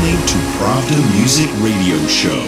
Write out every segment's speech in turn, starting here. listening to Pravda Music Radio Show.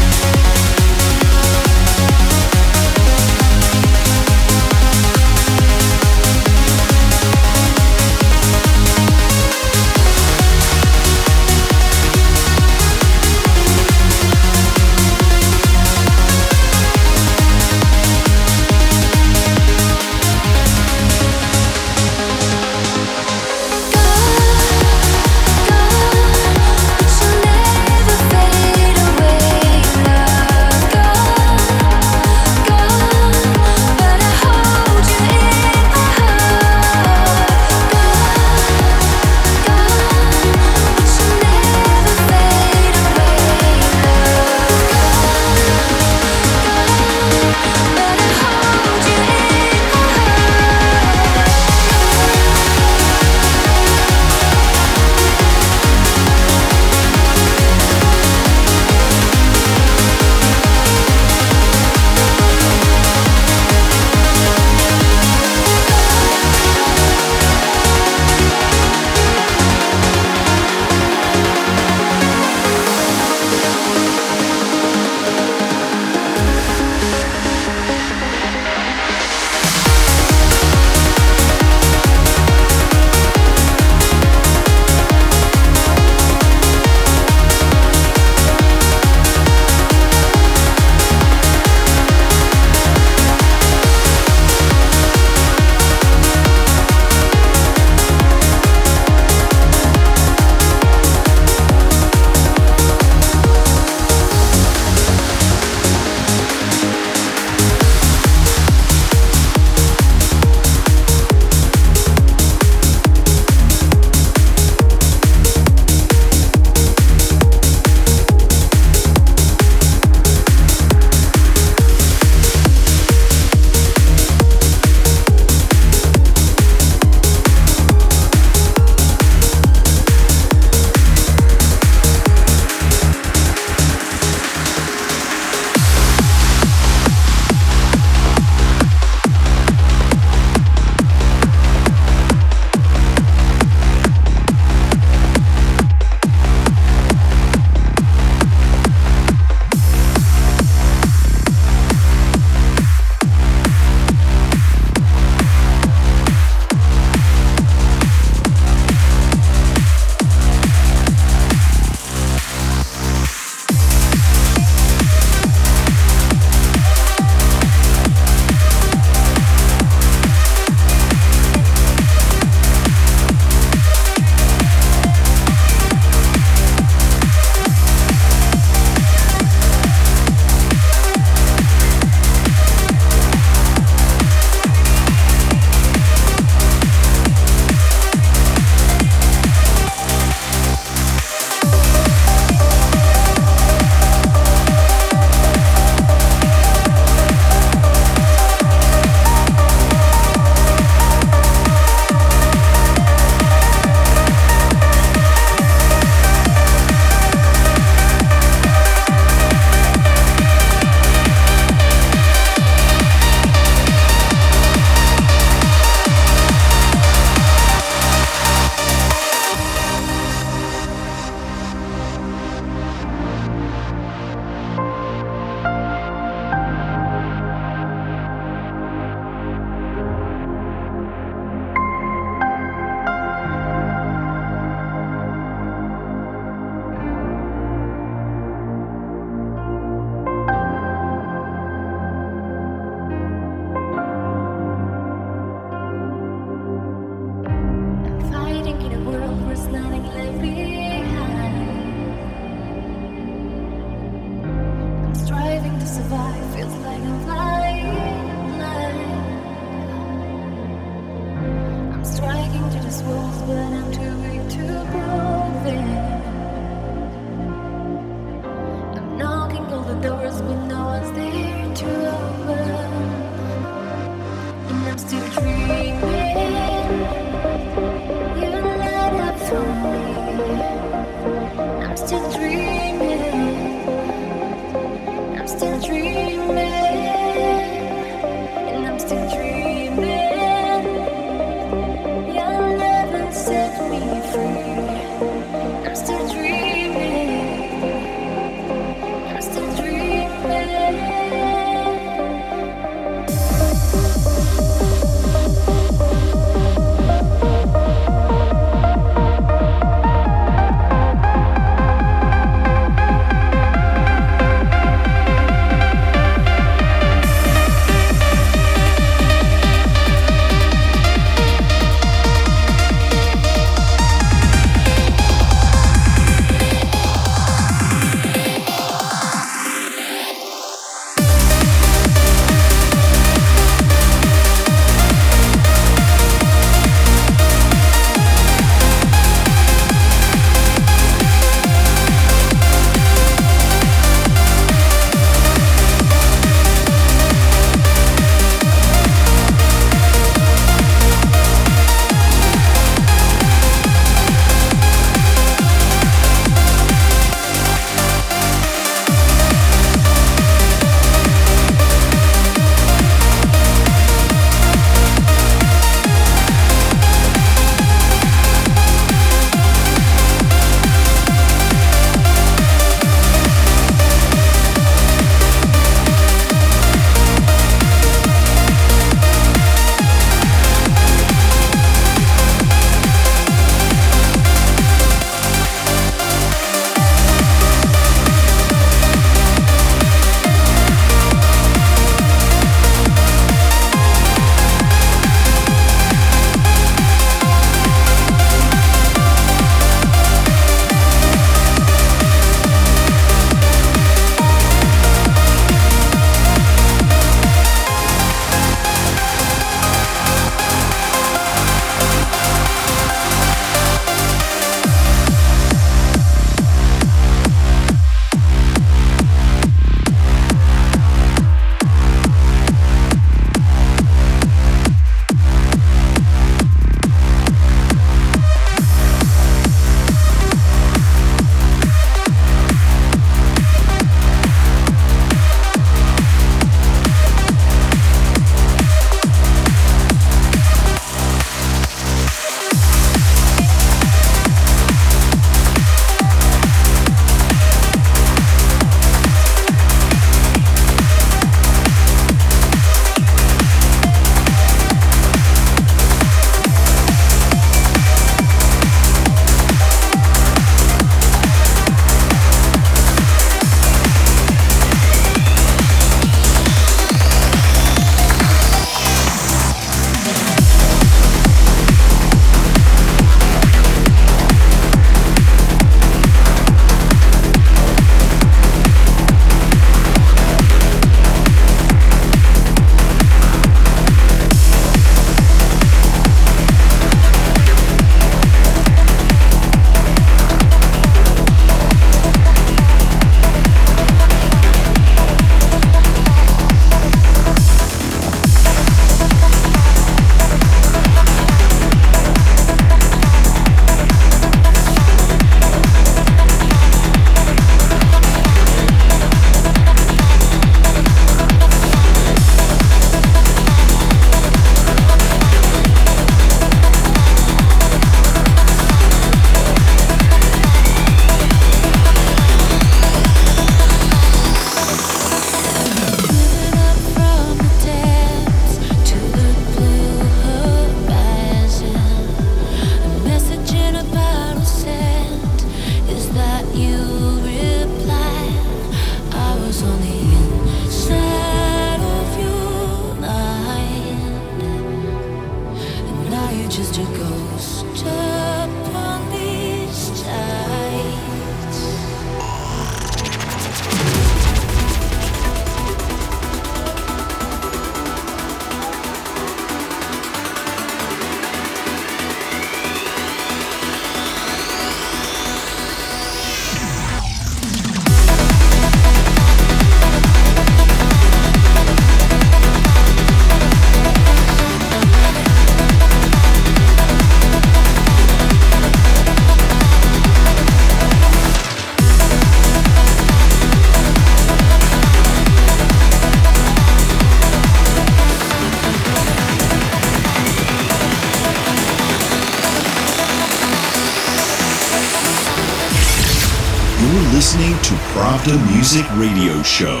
listening to Pravda Music Radio Show.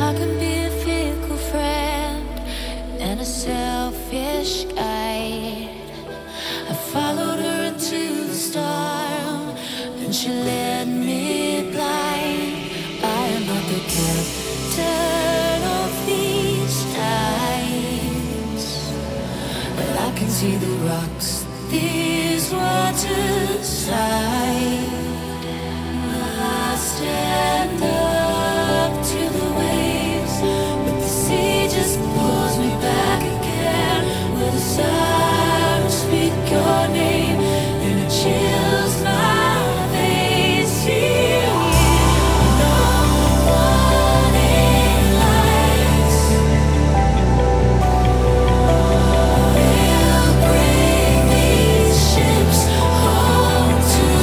I can be a fickle friend and a selfish guide. I followed her into the storm and she led me blind. I am not the captain of these tides, but I can see the rocks these waters slide. I stand up to the waves, but the sea just pulls me back again. With a sigh, speak your name, and it chills my face. Here. We'll bring these ships home to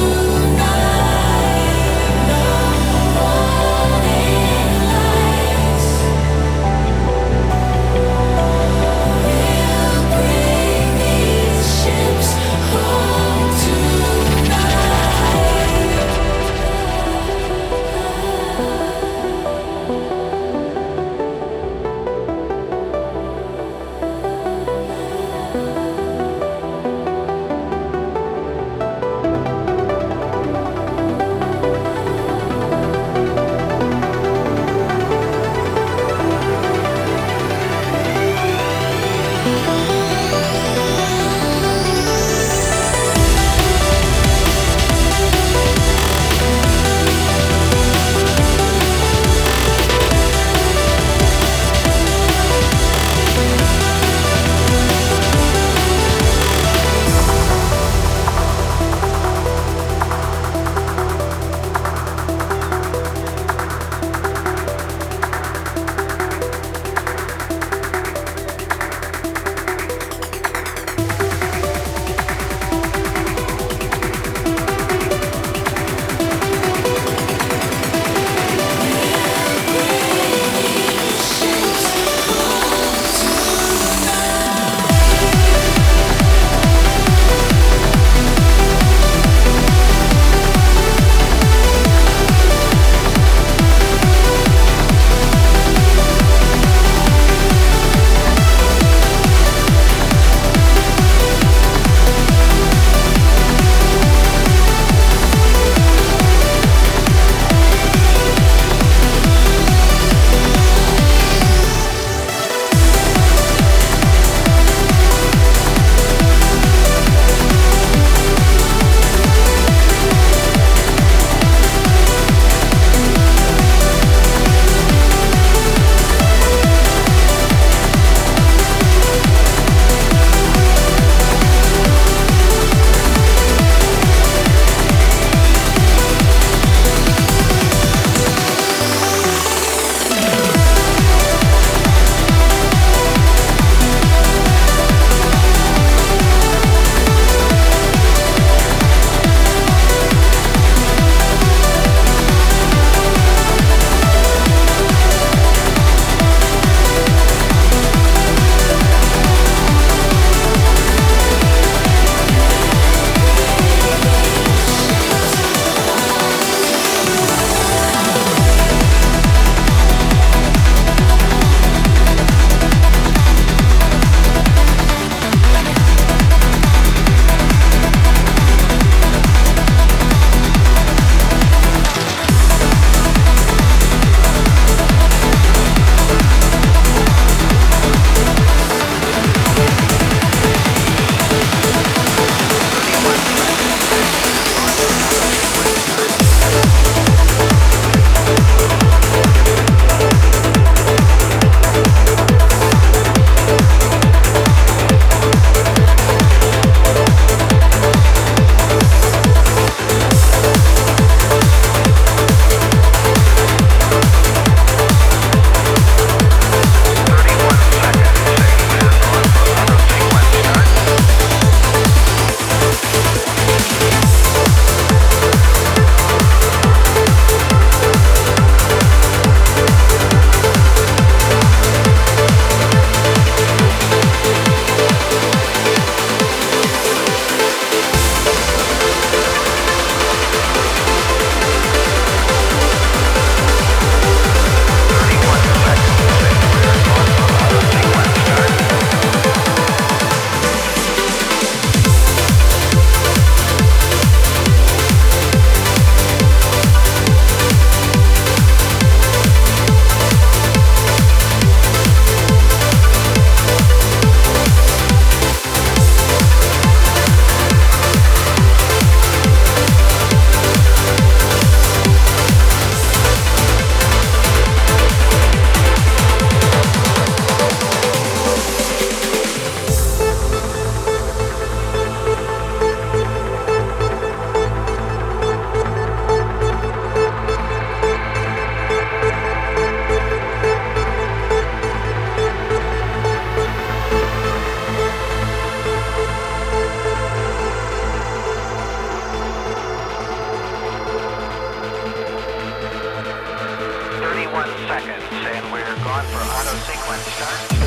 when it starts.